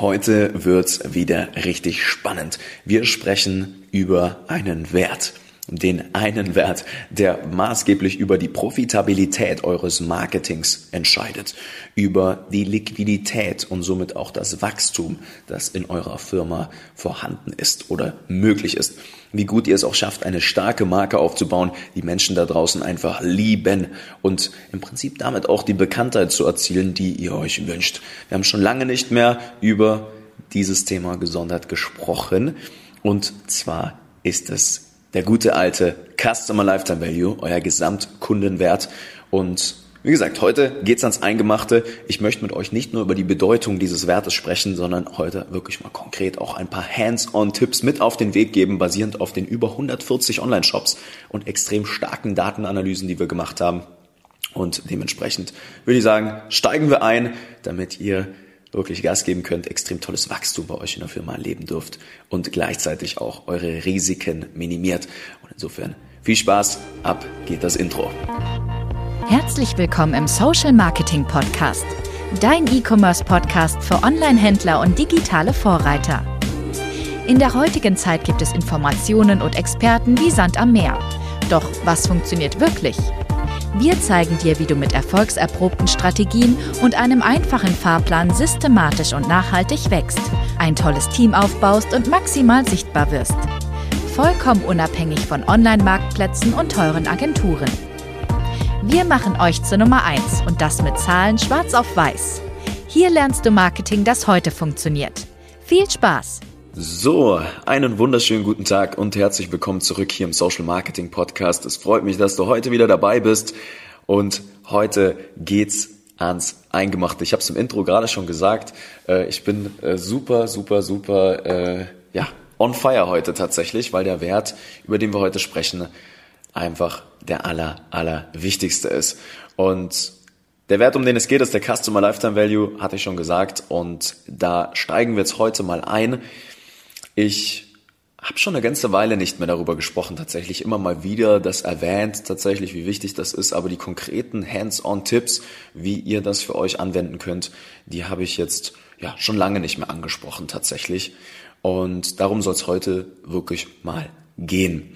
Heute wird's wieder richtig spannend. Wir sprechen über einen Wert. Den einen Wert, der maßgeblich über die Profitabilität eures Marketings entscheidet, über die Liquidität und somit auch das Wachstum, das in eurer Firma vorhanden ist oder möglich ist. Wie gut ihr es auch schafft, eine starke Marke aufzubauen, die Menschen da draußen einfach lieben und im Prinzip damit auch die Bekanntheit zu erzielen, die ihr euch wünscht. Wir haben schon lange nicht mehr über dieses Thema gesondert gesprochen, und zwar ist es der gute alte Customer Lifetime Value, euer Gesamtkundenwert. Und wie gesagt, heute geht's ans Eingemachte. Ich möchte mit euch nicht nur über die Bedeutung dieses Wertes sprechen, sondern heute wirklich mal konkret auch ein paar Hands-on-Tipps mit auf den Weg geben, basierend auf den über 140 Online-Shops und extrem starken Datenanalysen, die wir gemacht haben. Und dementsprechend würde ich sagen, steigen wir ein, damit ihr wirklich Gas geben könnt, extrem tolles Wachstum bei euch in der Firma erleben dürft und gleichzeitig auch eure Risiken minimiert. Und insofern viel Spaß, ab geht das Intro. Herzlich willkommen im Social Marketing Podcast, dein E-Commerce Podcast für Online-Händler und digitale Vorreiter. In der heutigen Zeit gibt es Informationen und Experten wie Sand am Meer. Doch was funktioniert wirklich? Wir zeigen dir, wie du mit erfolgserprobten Strategien und einem einfachen Fahrplan systematisch und nachhaltig wächst, ein tolles Team aufbaust und maximal sichtbar wirst. Vollkommen unabhängig von Online-Marktplätzen und teuren Agenturen. Wir machen euch zur Nummer 1 und das mit Zahlen schwarz auf weiß. Hier lernst du Marketing, das heute funktioniert. Viel Spaß! So, einen wunderschönen guten Tag und herzlich willkommen zurück hier im Social Marketing Podcast. Es freut mich, dass du heute wieder dabei bist, und heute geht's ans Eingemachte. Ich habe es im Intro gerade schon gesagt, ich bin super on fire heute tatsächlich, weil der Wert, über den wir heute sprechen, einfach der allerwichtigste ist. Und der Wert, um den es geht, ist der Customer Lifetime Value, hatte ich schon gesagt, und da steigen wir jetzt heute mal ein. Ich habe schon eine ganze Weile nicht mehr darüber gesprochen, tatsächlich immer mal wieder das erwähnt, tatsächlich wie wichtig das ist, aber die konkreten Hands-on-Tipps, wie ihr das für euch anwenden könnt, die habe ich jetzt schon lange nicht mehr angesprochen tatsächlich, und darum soll es heute wirklich mal gehen.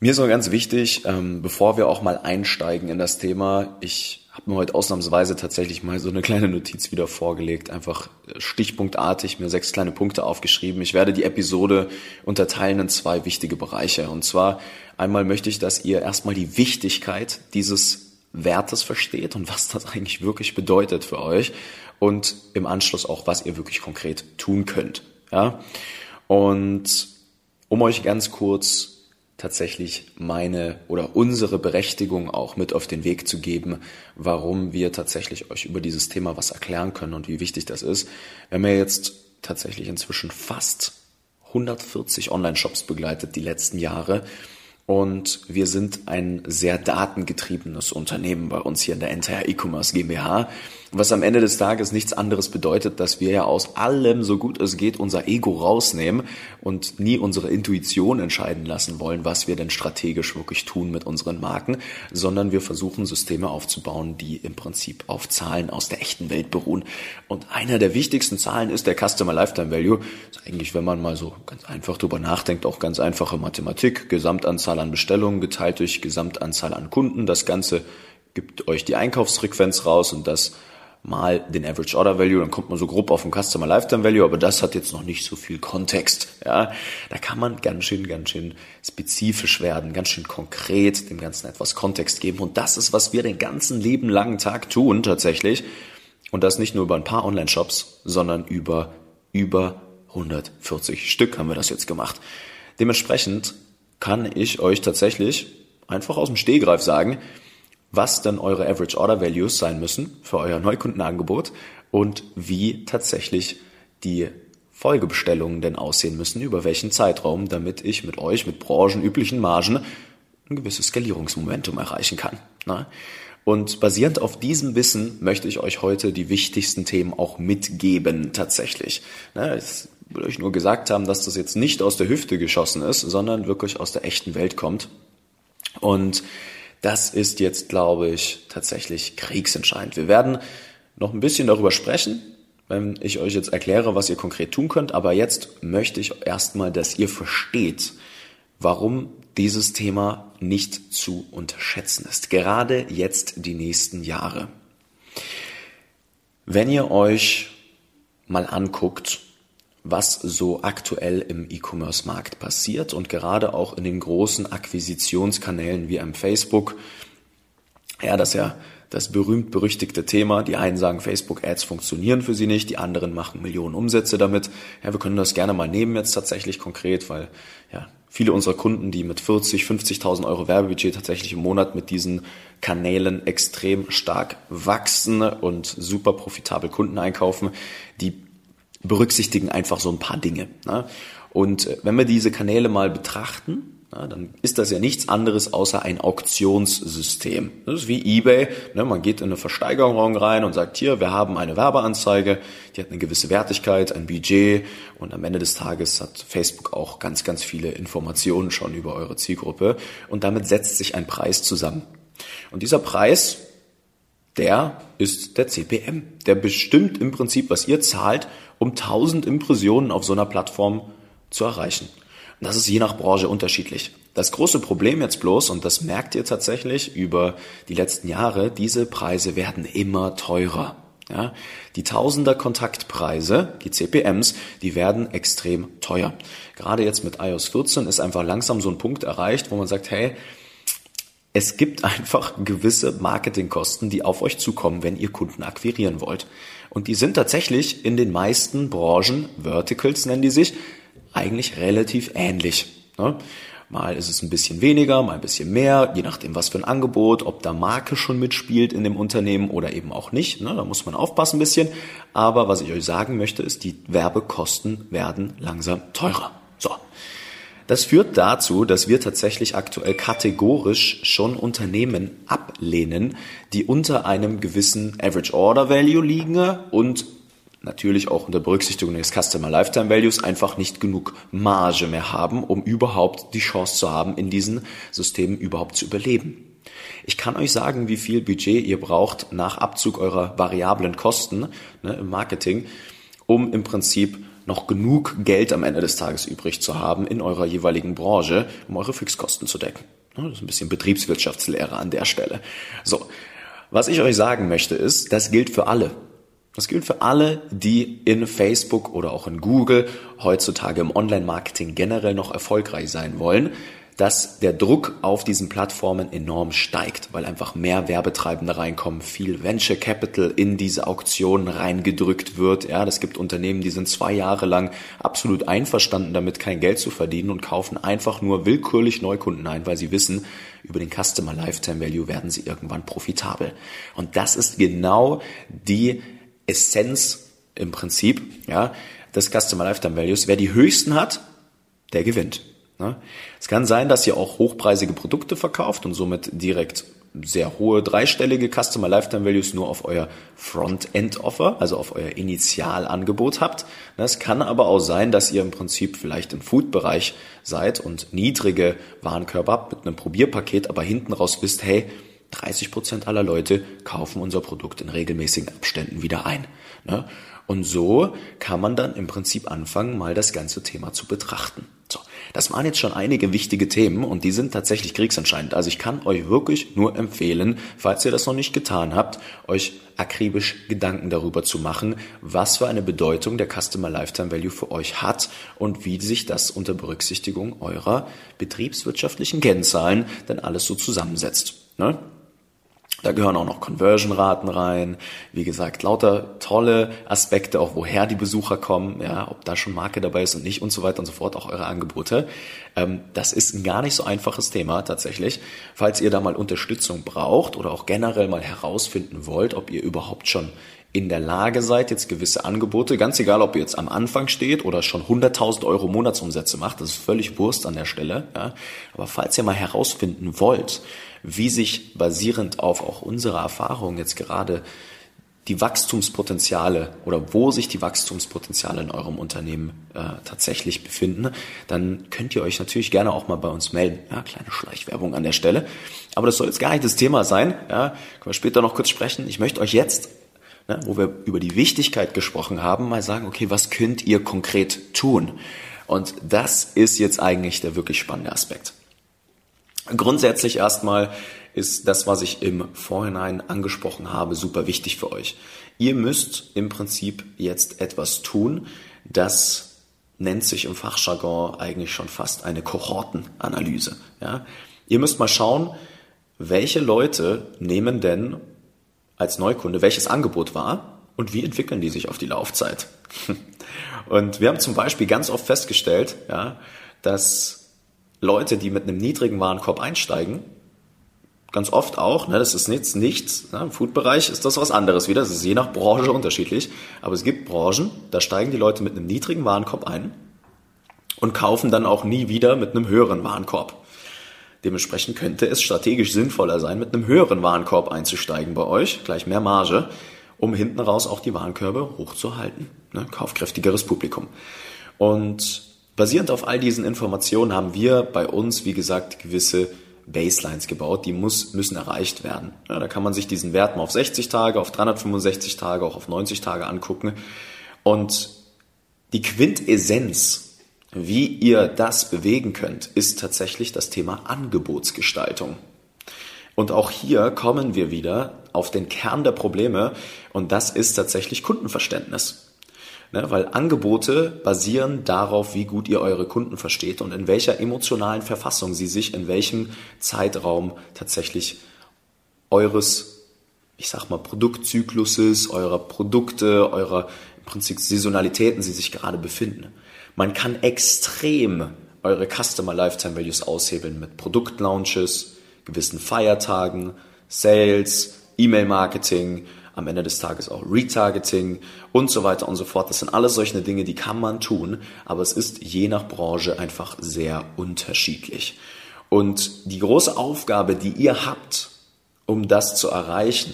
Mir ist noch ganz wichtig, bevor wir auch mal einsteigen in das Thema, ich habe mir heute ausnahmsweise tatsächlich mal so eine kleine Notiz wieder vorgelegt, einfach stichpunktartig mir 6 kleine Punkte aufgeschrieben. Ich werde die Episode unterteilen in 2 wichtige Bereiche, und zwar einmal möchte ich, dass ihr erstmal die Wichtigkeit dieses Wertes versteht und was das eigentlich wirklich bedeutet für euch, und im Anschluss auch, was ihr wirklich konkret tun könnt. Ja? Und um euch ganz kurz tatsächlich meine oder unsere Berechtigung auch mit auf den Weg zu geben, warum wir tatsächlich euch über dieses Thema was erklären können und wie wichtig das ist. Wir haben ja jetzt tatsächlich inzwischen fast 140 Online-Shops begleitet die letzten Jahre, und wir sind ein sehr datengetriebenes Unternehmen bei uns hier in der NTA E-Commerce GmbH, was am Ende des Tages nichts anderes bedeutet, dass wir ja aus allem, so gut es geht, unser Ego rausnehmen und nie unsere Intuition entscheiden lassen wollen, was wir denn strategisch wirklich tun mit unseren Marken, sondern wir versuchen, Systeme aufzubauen, die im Prinzip auf Zahlen aus der echten Welt beruhen. Und einer der wichtigsten Zahlen ist der Customer Lifetime Value. Das ist eigentlich, wenn man mal so ganz einfach drüber nachdenkt, auch ganz einfache Mathematik. Gesamtanzahl an Bestellungen geteilt durch Gesamtanzahl an Kunden. Das Ganze gibt euch die Einkaufsfrequenz raus, und das mal den Average Order Value, dann kommt man so grob auf den Customer Lifetime Value, aber das hat jetzt noch nicht so viel Kontext. Ja, da kann man ganz schön spezifisch werden, ganz schön konkret dem Ganzen etwas Kontext geben, und das ist, was wir den ganzen lieben langen Tag tun tatsächlich, und das nicht nur über ein paar Online-Shops, sondern über 140 Stück haben wir das jetzt gemacht. Dementsprechend kann ich euch tatsächlich einfach aus dem Stehgreif sagen, was dann eure Average Order Values sein müssen für euer Neukundenangebot und wie tatsächlich die Folgebestellungen denn aussehen müssen, über welchen Zeitraum, damit ich mit euch mit branchenüblichen Margen ein gewisses Skalierungsmomentum erreichen kann. Und basierend auf diesem Wissen möchte ich euch heute die wichtigsten Themen auch mitgeben tatsächlich. Ich will euch nur gesagt haben, dass das jetzt nicht aus der Hüfte geschossen ist, sondern wirklich aus der echten Welt kommt, und das ist jetzt, glaube ich, tatsächlich kriegsentscheidend. Wir werden noch ein bisschen darüber sprechen, ich euch jetzt erkläre, was ihr konkret tun könnt. Aber jetzt möchte ich erstmal, dass ihr versteht, warum dieses Thema nicht zu unterschätzen ist. Gerade jetzt die nächsten Jahre. Wenn ihr euch mal anguckt, was so aktuell im E-Commerce-Markt passiert und gerade auch in den großen Akquisitionskanälen wie am Facebook, ja, das ist ja das berühmt-berüchtigte Thema. Die einen sagen, Facebook-Ads funktionieren für sie nicht, die anderen machen Millionen Umsätze damit. Ja, wir können das gerne mal nehmen jetzt tatsächlich konkret, weil ja, viele unserer Kunden, die mit 40.000, 50.000 Euro Werbebudget tatsächlich im Monat mit diesen Kanälen extrem stark wachsen und super profitabel Kunden einkaufen, die berücksichtigen einfach so ein paar Dinge. Ne? Und wenn wir diese Kanäle mal betrachten, na, dann ist das ja nichts anderes außer ein Auktionssystem. Das ist wie eBay. Ne? Man geht in eine Versteigerung rein und sagt, hier, wir haben eine Werbeanzeige, die hat eine gewisse Wertigkeit, ein Budget und am Ende des Tages hat Facebook auch ganz, ganz viele Informationen schon über eure Zielgruppe und damit setzt sich ein Preis zusammen. Und dieser Preis, der ist der CPM. Der bestimmt im Prinzip, was ihr zahlt, um 1000 Impressionen auf so einer Plattform zu erreichen. Und das ist je nach Branche unterschiedlich. Das große Problem jetzt bloß, und das merkt ihr tatsächlich über die letzten Jahre, diese Preise werden immer teurer. Ja? Die Tausender-Kontaktpreise, die CPMs, die werden extrem teuer. Gerade jetzt mit iOS 14 ist einfach langsam so ein Punkt erreicht, wo man sagt, hey, es gibt einfach gewisse Marketingkosten, die auf euch zukommen, wenn ihr Kunden akquirieren wollt. Und die sind tatsächlich in den meisten Branchen, Verticals nennen die sich, eigentlich relativ ähnlich. Ne? Mal ist es ein bisschen weniger, mal ein bisschen mehr, je nachdem was für ein Angebot, ob da Marke schon mitspielt in dem Unternehmen oder eben auch nicht. Ne? Da muss man aufpassen ein bisschen. Aber was ich euch sagen möchte, ist, die Werbekosten werden langsam teurer. So. Das führt dazu, dass wir tatsächlich aktuell kategorisch schon Unternehmen ablehnen, die unter einem gewissen Average Order Value liegen und natürlich auch unter Berücksichtigung des Customer Lifetime Values einfach nicht genug Marge mehr haben, um überhaupt die Chance zu haben, in diesen Systemen überhaupt zu überleben. Ich kann euch sagen, wie viel Budget ihr braucht nach Abzug eurer variablen Kosten, ne, im Marketing, um im Prinzip noch genug Geld am Ende des Tages übrig zu haben in eurer jeweiligen Branche, um eure Fixkosten zu decken. Das ist ein bisschen Betriebswirtschaftslehre an der Stelle. So, was ich euch sagen möchte ist, das gilt für alle. Das gilt für alle, die in Facebook oder auch in Google heutzutage im Online-Marketing generell noch erfolgreich sein wollen, dass der Druck auf diesen Plattformen enorm steigt, weil einfach mehr Werbetreibende reinkommen, viel Venture Capital in diese Auktionen reingedrückt wird. Ja, das gibt Unternehmen, die sind 2 Jahre lang absolut einverstanden damit, kein Geld zu verdienen und kaufen einfach nur willkürlich Neukunden ein, weil sie wissen, über den Customer Lifetime Value werden sie irgendwann profitabel. Und das ist genau die Essenz im Prinzip, ja, des Customer Lifetime Values. Wer die höchsten hat, der gewinnt. Es kann sein, dass ihr auch hochpreisige Produkte verkauft und somit direkt sehr hohe dreistellige Customer Lifetime Values nur auf euer Frontend-Offer, also auf euer Initialangebot habt. Es kann aber auch sein, dass ihr im Prinzip vielleicht im Food-Bereich seid und niedrige Warenkörper habt mit einem Probierpaket, aber hinten raus wisst, hey, 30% aller Leute kaufen unser Produkt in regelmäßigen Abständen wieder ein. Und so kann man dann im Prinzip anfangen, mal das ganze Thema zu betrachten. So, das waren jetzt schon einige wichtige Themen und die sind tatsächlich kriegsentscheidend. Also ich kann euch wirklich nur empfehlen, falls ihr das noch nicht getan habt, euch akribisch Gedanken darüber zu machen, was für eine Bedeutung der Customer Lifetime Value für euch hat und wie sich das unter Berücksichtigung eurer betriebswirtschaftlichen Kennzahlen dann alles so zusammensetzt. Ne? Da gehören auch noch Conversion-Raten rein, wie gesagt, lauter tolle Aspekte, auch woher die Besucher kommen, ja, ob da schon Marke dabei ist und nicht und so weiter und so fort, auch eure Angebote. Das ist ein gar nicht so einfaches Thema tatsächlich. Falls ihr da mal Unterstützung braucht oder auch generell mal herausfinden wollt, ob ihr überhaupt schon in der Lage seid, jetzt gewisse Angebote, ganz egal, ob ihr jetzt am Anfang steht oder schon 100.000 Euro Monatsumsätze macht, das ist völlig Wurst an der Stelle, ja. Aber falls ihr mal herausfinden wollt, wie sich basierend auf auch unserer Erfahrung jetzt gerade die Wachstumspotenziale oder wo sich die Wachstumspotenziale in eurem Unternehmen tatsächlich befinden, dann könnt ihr euch natürlich gerne auch mal bei uns melden. Ja, kleine Schleichwerbung an der Stelle. Aber das soll jetzt gar nicht das Thema sein. Ja, können wir später noch kurz sprechen. Ich möchte euch jetzt ne, wo wir über die Wichtigkeit gesprochen haben, mal sagen, okay, was könnt ihr konkret tun? Und das ist jetzt eigentlich der wirklich spannende Aspekt. Grundsätzlich erstmal ist das, was ich im Vorhinein angesprochen habe, super wichtig für euch. Ihr müsst im Prinzip jetzt etwas tun, das nennt sich im Fachjargon eigentlich schon fast eine Kohortenanalyse. Ja? Ihr müsst mal schauen, welche Leute nehmen denn als Neukunde welches Angebot wahr und wie entwickeln die sich auf die Laufzeit. Und wir haben zum Beispiel ganz oft festgestellt, ja, dass Leute, die mit einem niedrigen Warenkorb einsteigen, ganz oft auch, ne, das ist jetzt nichts, ne, im Food-Bereich ist das was anderes wieder, das ist je nach Branche unterschiedlich, aber es gibt Branchen, da steigen die Leute mit einem niedrigen Warenkorb ein und kaufen dann auch nie wieder mit einem höheren Warenkorb. Dementsprechend könnte es strategisch sinnvoller sein, mit einem höheren Warenkorb einzusteigen bei euch, gleich mehr Marge, um hinten raus auch die Warenkörbe hochzuhalten, ne, kaufkräftigeres Publikum. Und basierend auf all diesen Informationen haben wir bei uns, wie gesagt, gewisse Baselines gebaut, die müssen erreicht werden. Ja, da kann man sich diesen Wert mal auf 60 Tage, auf 365 Tage, auch auf 90 Tage angucken. Und die Quintessenz, wie ihr das bewegen könnt, ist tatsächlich das Thema Angebotsgestaltung. Und auch hier kommen wir wieder auf den Kern der Probleme und das ist tatsächlich Kundenverständnis. Ne, weil Angebote basieren darauf, wie gut ihr eure Kunden versteht und in welcher emotionalen Verfassung sie sich in welchem Zeitraum tatsächlich eures, ich sag mal, Produktzykluses, eurer Produkte, eurer im Prinzip Saisonalitäten sie sich gerade befinden. Man kann extrem eure Customer Lifetime Values aushebeln mit Produktlaunches, gewissen Feiertagen, Sales, E-Mail-Marketing, am Ende des Tages auch Retargeting und so weiter und so fort. Das sind alles solche Dinge, die kann man tun, aber es ist je nach Branche einfach sehr unterschiedlich. Und die große Aufgabe, die ihr habt, um das zu erreichen,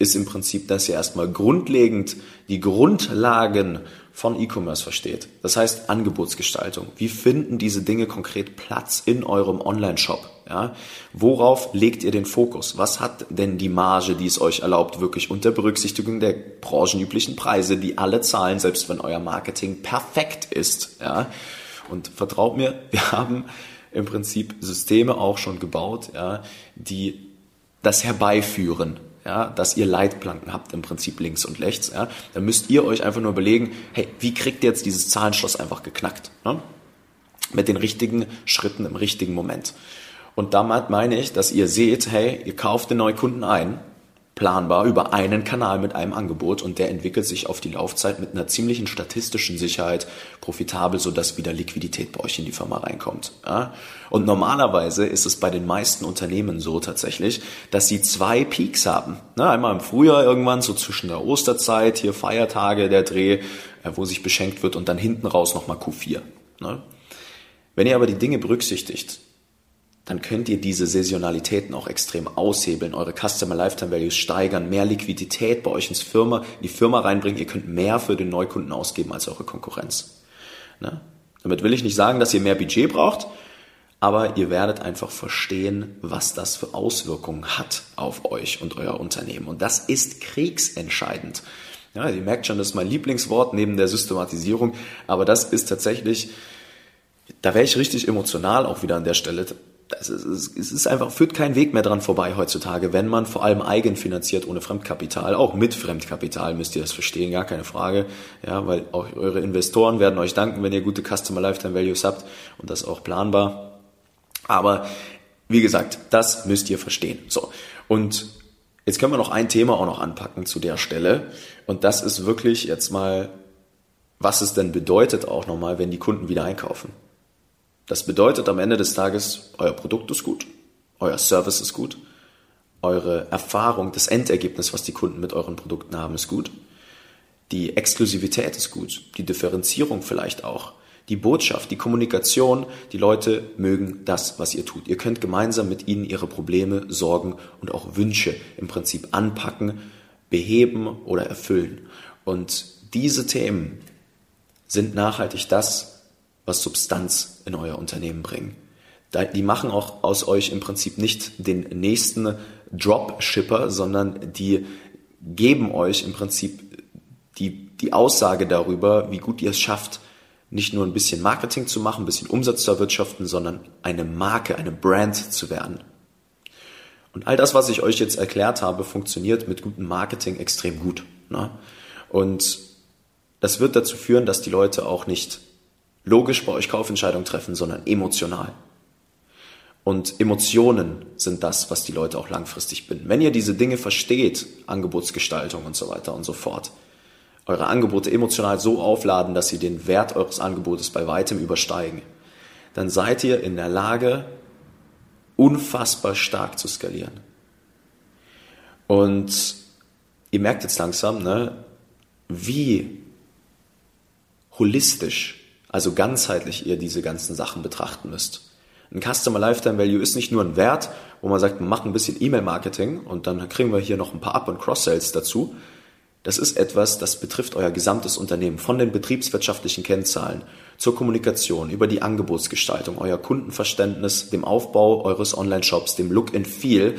ist im Prinzip, dass ihr erstmal grundlegend die Grundlagen von E-Commerce versteht. Das heißt Angebotsgestaltung. Wie finden diese Dinge konkret Platz in eurem Online-Shop? Ja? Worauf legt ihr den Fokus? Was hat denn die Marge, die es euch erlaubt, wirklich unter Berücksichtigung der branchenüblichen Preise, die alle zahlen, selbst wenn euer Marketing perfekt ist? Ja? Und vertraut mir, wir haben im Prinzip Systeme auch schon gebaut, ja, die das herbeiführen. Ja, dass ihr Leitplanken habt im Prinzip links und rechts, ja, dann müsst ihr euch einfach nur überlegen, hey, wie kriegt ihr jetzt dieses Zahlenschloss einfach geknackt, ne? Mit den richtigen Schritten im richtigen Moment. Und damit meine ich, dass ihr seht, hey, ihr kauft den Neukunden ein, planbar über einen Kanal mit einem Angebot und der entwickelt sich auf die Laufzeit mit einer ziemlichen statistischen Sicherheit profitabel, sodass wieder Liquidität bei euch in die Firma reinkommt. Ja? Und normalerweise ist es bei den meisten Unternehmen so tatsächlich, dass sie zwei Peaks haben. Ne? Einmal im Frühjahr irgendwann, so zwischen der Osterzeit, hier Feiertage, der Dreh, wo sich beschenkt wird und dann hinten raus nochmal Q4. Ne? Wenn ihr aber die Dinge berücksichtigt, dann könnt ihr diese Saisonalitäten auch extrem aushebeln, eure Customer Lifetime Values steigern, mehr Liquidität bei euch in die Firma reinbringen, ihr könnt mehr für den Neukunden ausgeben als eure Konkurrenz. Ne? Damit will ich nicht sagen, dass ihr mehr Budget braucht, aber ihr werdet einfach verstehen, was das für Auswirkungen hat auf euch und euer Unternehmen. Und das ist kriegsentscheidend. Ja, ihr merkt schon, das ist mein Lieblingswort neben der Systematisierung, aber das ist tatsächlich, da wäre ich richtig emotional auch wieder an der Stelle. Es ist einfach, führt kein Weg mehr dran vorbei heutzutage, wenn man vor allem eigenfinanziert ohne Fremdkapital, auch mit Fremdkapital müsst ihr das verstehen, gar keine Frage, ja, weil auch eure Investoren werden euch danken, wenn ihr gute Customer Lifetime Values habt und das auch planbar. Aber wie gesagt, das müsst ihr verstehen. So, und jetzt können wir noch ein Thema auch noch anpacken zu der Stelle und das ist wirklich jetzt mal, was es denn bedeutet auch nochmal, wenn die Kunden wieder einkaufen. Das bedeutet am Ende des Tages, euer Produkt ist gut, euer Service ist gut, eure Erfahrung, das Endergebnis, was die Kunden mit euren Produkten haben, ist gut, die Exklusivität ist gut, die Differenzierung vielleicht auch, die Botschaft, die Kommunikation, die Leute mögen das, was ihr tut. Ihr könnt gemeinsam mit ihnen ihre Probleme, Sorgen und auch Wünsche im Prinzip anpacken, beheben oder erfüllen. Und diese Themen sind nachhaltig das, was Substanz in euer Unternehmen bringen. Die machen auch aus euch im Prinzip nicht den nächsten Dropshipper, sondern die geben euch im Prinzip die Aussage darüber, wie gut ihr es schafft, nicht nur ein bisschen Marketing zu machen, ein bisschen Umsatz zu erwirtschaften, sondern eine Marke, eine Brand zu werden. Und all das, was ich euch jetzt erklärt habe, funktioniert mit gutem Marketing extrem gut, ne? Und das wird dazu führen, dass die Leute auch nicht logisch bei euch Kaufentscheidungen treffen, sondern emotional. Und Emotionen sind das, was die Leute auch langfristig binden. Wenn ihr diese Dinge versteht, Angebotsgestaltung und so weiter und so fort, eure Angebote emotional so aufladen, dass sie den Wert eures Angebotes bei weitem übersteigen, dann seid ihr in der Lage, unfassbar stark zu skalieren. Und ihr merkt jetzt langsam, ne, wie holistisch, also ganzheitlich ihr diese ganzen Sachen betrachten müsst. Ein Customer Lifetime Value ist nicht nur ein Wert, wo man sagt, man macht ein bisschen E-Mail-Marketing und dann kriegen wir hier noch ein paar Up- und Cross-Sales dazu. Das ist etwas, das betrifft euer gesamtes Unternehmen, von den betriebswirtschaftlichen Kennzahlen zur Kommunikation, über die Angebotsgestaltung, euer Kundenverständnis, dem Aufbau eures Online-Shops, dem Look and Feel,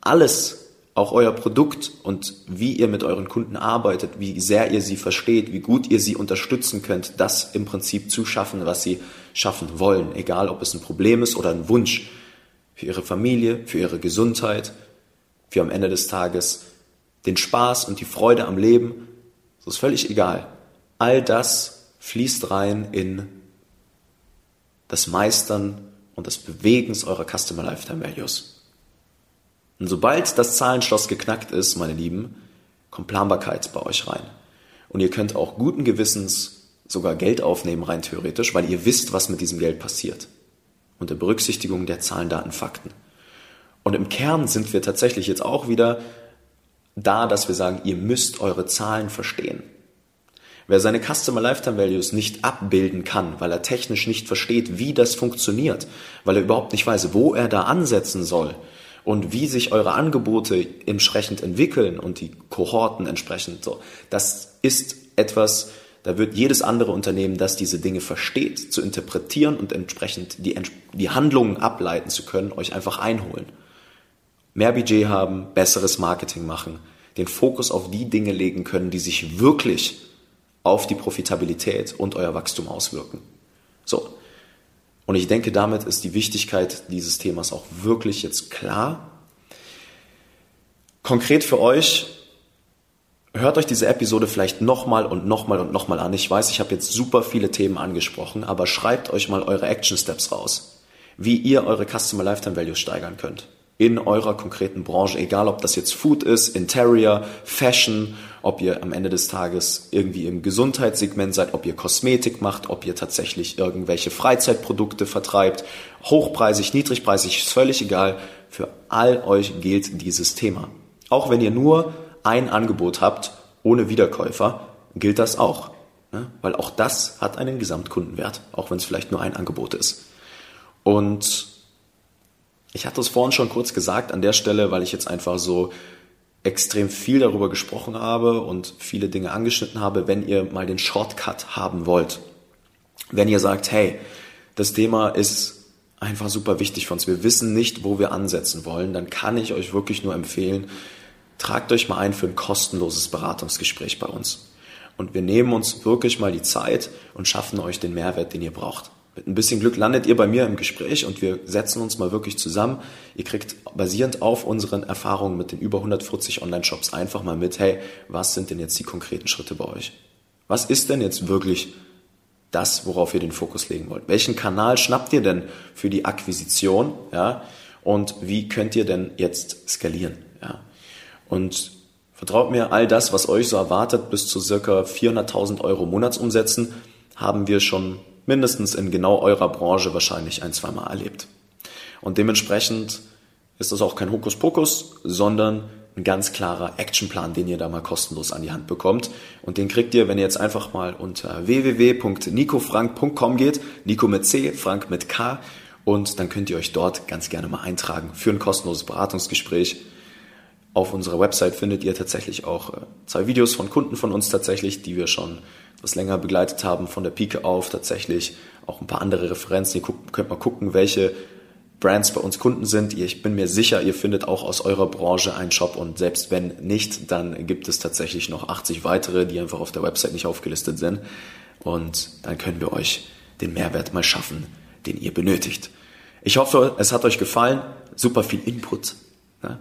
alles, auch euer Produkt und wie ihr mit euren Kunden arbeitet, wie sehr ihr sie versteht, wie gut ihr sie unterstützen könnt, das im Prinzip zu schaffen, was sie schaffen wollen, egal ob es ein Problem ist oder ein Wunsch für ihre Familie, für ihre Gesundheit, für am Ende des Tages den Spaß und die Freude am Leben, das ist völlig egal. All das fließt rein in das Meistern und das Bewegens eurer Customer Lifetime Values. Und sobald das Zahlenschloss geknackt ist, meine Lieben, kommt Planbarkeit bei euch rein. Und ihr könnt auch guten Gewissens sogar Geld aufnehmen, rein theoretisch, weil ihr wisst, was mit diesem Geld passiert. Unter Berücksichtigung der Zahlen, Daten, Fakten. Und im Kern sind wir tatsächlich jetzt auch wieder da, dass wir sagen, ihr müsst eure Zahlen verstehen. Wer seine Customer Lifetime Values nicht abbilden kann, weil er technisch nicht versteht, wie das funktioniert, weil er überhaupt nicht weiß, wo er da ansetzen soll, und wie sich eure Angebote entsprechend entwickeln und die Kohorten entsprechend so. Das ist etwas, da wird jedes andere Unternehmen, das diese Dinge versteht, zu interpretieren und entsprechend die Handlungen ableiten zu können, euch einfach einholen. Mehr Budget haben, besseres Marketing machen, den Fokus auf die Dinge legen können, die sich wirklich auf die Profitabilität und euer Wachstum auswirken. So. Und ich denke, damit ist die Wichtigkeit dieses Themas auch wirklich jetzt klar. Konkret für euch, hört euch diese Episode vielleicht nochmal und nochmal und nochmal an. Ich weiß, ich habe jetzt super viele Themen angesprochen, aber schreibt euch mal eure Action Steps raus, wie ihr eure Customer Lifetime Values steigern könnt in eurer konkreten Branche, egal ob das jetzt Food ist, Interior, Fashion, ob ihr am Ende des Tages irgendwie im Gesundheitssegment seid, ob ihr Kosmetik macht, ob ihr tatsächlich irgendwelche Freizeitprodukte vertreibt, hochpreisig, niedrigpreisig, ist völlig egal. Für all euch gilt dieses Thema. Auch wenn ihr nur ein Angebot habt, ohne Wiederkäufer, gilt das auch, ne? Weil auch das hat einen Gesamtkundenwert, auch wenn es vielleicht nur ein Angebot ist. Und ich hatte es vorhin schon kurz gesagt an der Stelle, weil ich jetzt einfach so extrem viel darüber gesprochen habe und viele Dinge angeschnitten habe, wenn ihr mal den Shortcut haben wollt. Wenn ihr sagt, hey, das Thema ist einfach super wichtig für uns, wir wissen nicht, wo wir ansetzen wollen, dann kann ich euch wirklich nur empfehlen, tragt euch mal ein für ein kostenloses Beratungsgespräch bei uns. Und wir nehmen uns wirklich mal die Zeit und schaffen euch den Mehrwert, den ihr braucht. Mit ein bisschen Glück landet ihr bei mir im Gespräch und wir setzen uns mal wirklich zusammen. Ihr kriegt basierend auf unseren Erfahrungen mit den über 140 Online-Shops einfach mal mit, hey, was sind denn jetzt die konkreten Schritte bei euch? Was ist denn jetzt wirklich das, worauf ihr den Fokus legen wollt? Welchen Kanal schnappt ihr denn für die Akquisition? Ja? Und wie könnt ihr denn jetzt skalieren? Ja? Und vertraut mir, all das, was euch so erwartet, bis zu circa 400.000 Euro Monatsumsätzen, haben wir schon mindestens in genau eurer Branche wahrscheinlich ein-, zweimal erlebt. Und dementsprechend ist das auch kein Hokuspokus, sondern ein ganz klarer Actionplan, den ihr da mal kostenlos an die Hand bekommt. Und den kriegt ihr, wenn ihr jetzt einfach mal unter www.nicofrank.com geht, Nico mit C, Frank mit K, und dann könnt ihr euch dort ganz gerne mal eintragen für ein kostenloses Beratungsgespräch. Auf unserer Website findet ihr tatsächlich auch 2 Videos von Kunden von uns tatsächlich, die wir schon etwas länger begleitet haben, von der Pike auf tatsächlich auch ein paar andere Referenzen. Ihr könnt mal gucken, welche Brands bei uns Kunden sind. Ich bin mir sicher, ihr findet auch aus eurer Branche einen Shop, und selbst wenn nicht, dann gibt es tatsächlich noch 80 weitere, die einfach auf der Website nicht aufgelistet sind, und dann können wir euch den Mehrwert mal schaffen, den ihr benötigt. Ich hoffe, es hat euch gefallen. Super viel Input, ne?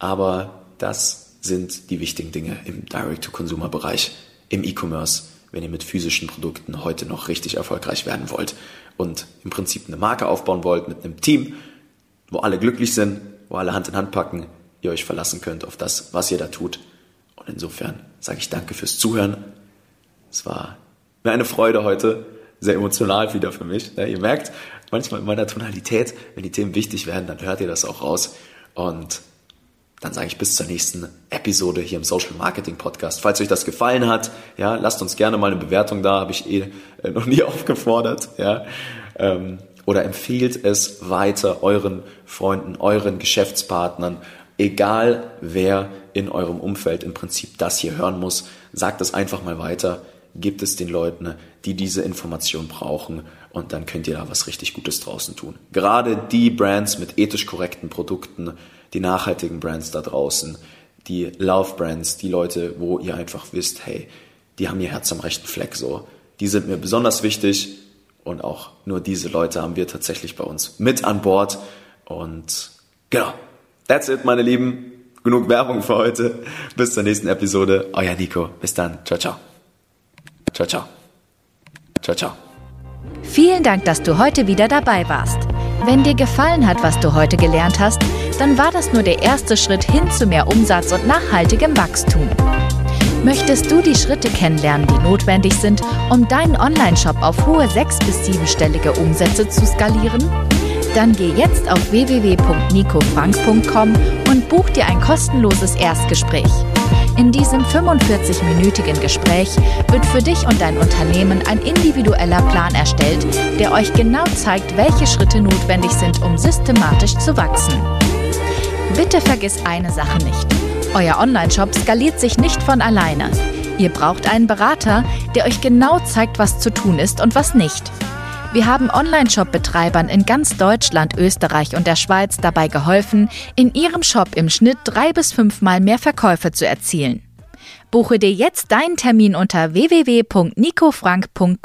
Aber das sind die wichtigen Dinge im Direct-to-Consumer-Bereich, im E-Commerce, wenn ihr mit physischen Produkten heute noch richtig erfolgreich werden wollt und im Prinzip eine Marke aufbauen wollt mit einem Team, wo alle glücklich sind, wo alle Hand in Hand packen, ihr euch verlassen könnt auf das, was ihr da tut. Und insofern sage ich danke fürs Zuhören. Es war mir eine Freude heute, sehr emotional wieder für mich. Ja, ihr merkt manchmal in meiner Tonalität, wenn die Themen wichtig werden, dann hört ihr das auch raus. Und dann sage ich bis zur nächsten Episode hier im Social Marketing Podcast. Falls euch das gefallen hat, ja, lasst uns gerne mal eine Bewertung da, habe ich noch nie aufgefordert. Ja. Oder empfehlt es weiter euren Freunden, euren Geschäftspartnern, egal wer in eurem Umfeld im Prinzip das hier hören muss. Sagt es einfach mal weiter, gibt es den Leuten, die diese Information brauchen, und dann könnt ihr da was richtig Gutes draußen tun. Gerade die Brands mit ethisch korrekten Produkten, die nachhaltigen Brands da draußen, die Love-Brands, die Leute, wo ihr einfach wisst, hey, die haben ihr Herz am rechten Fleck, so. Die sind mir besonders wichtig, und auch nur diese Leute haben wir tatsächlich bei uns mit an Bord, und genau, that's it, meine Lieben. Genug Werbung für heute. Bis zur nächsten Episode. Euer Nico. Bis dann. Ciao, ciao. Ciao, ciao. Ciao, ciao. Vielen Dank, dass du heute wieder dabei warst. Wenn dir gefallen hat, was du heute gelernt hast, dann war das nur der erste Schritt hin zu mehr Umsatz und nachhaltigem Wachstum. Möchtest du die Schritte kennenlernen, die notwendig sind, um deinen Online-Shop auf hohe 6- bis 7-stellige Umsätze zu skalieren? Dann geh jetzt auf www.nicofrank.com und buch dir ein kostenloses Erstgespräch. In diesem 45-minütigen Gespräch wird für dich und dein Unternehmen ein individueller Plan erstellt, der euch genau zeigt, welche Schritte notwendig sind, um systematisch zu wachsen. Bitte vergiss eine Sache nicht: Euer Onlineshop skaliert sich nicht von alleine. Ihr braucht einen Berater, der euch genau zeigt, was zu tun ist und was nicht. Wir haben Onlineshop-Betreibern in ganz Deutschland, Österreich und der Schweiz dabei geholfen, in ihrem Shop im Schnitt 3 bis 5 Mal mehr Verkäufe zu erzielen. Buche dir jetzt deinen Termin unter www.nicofrank.com.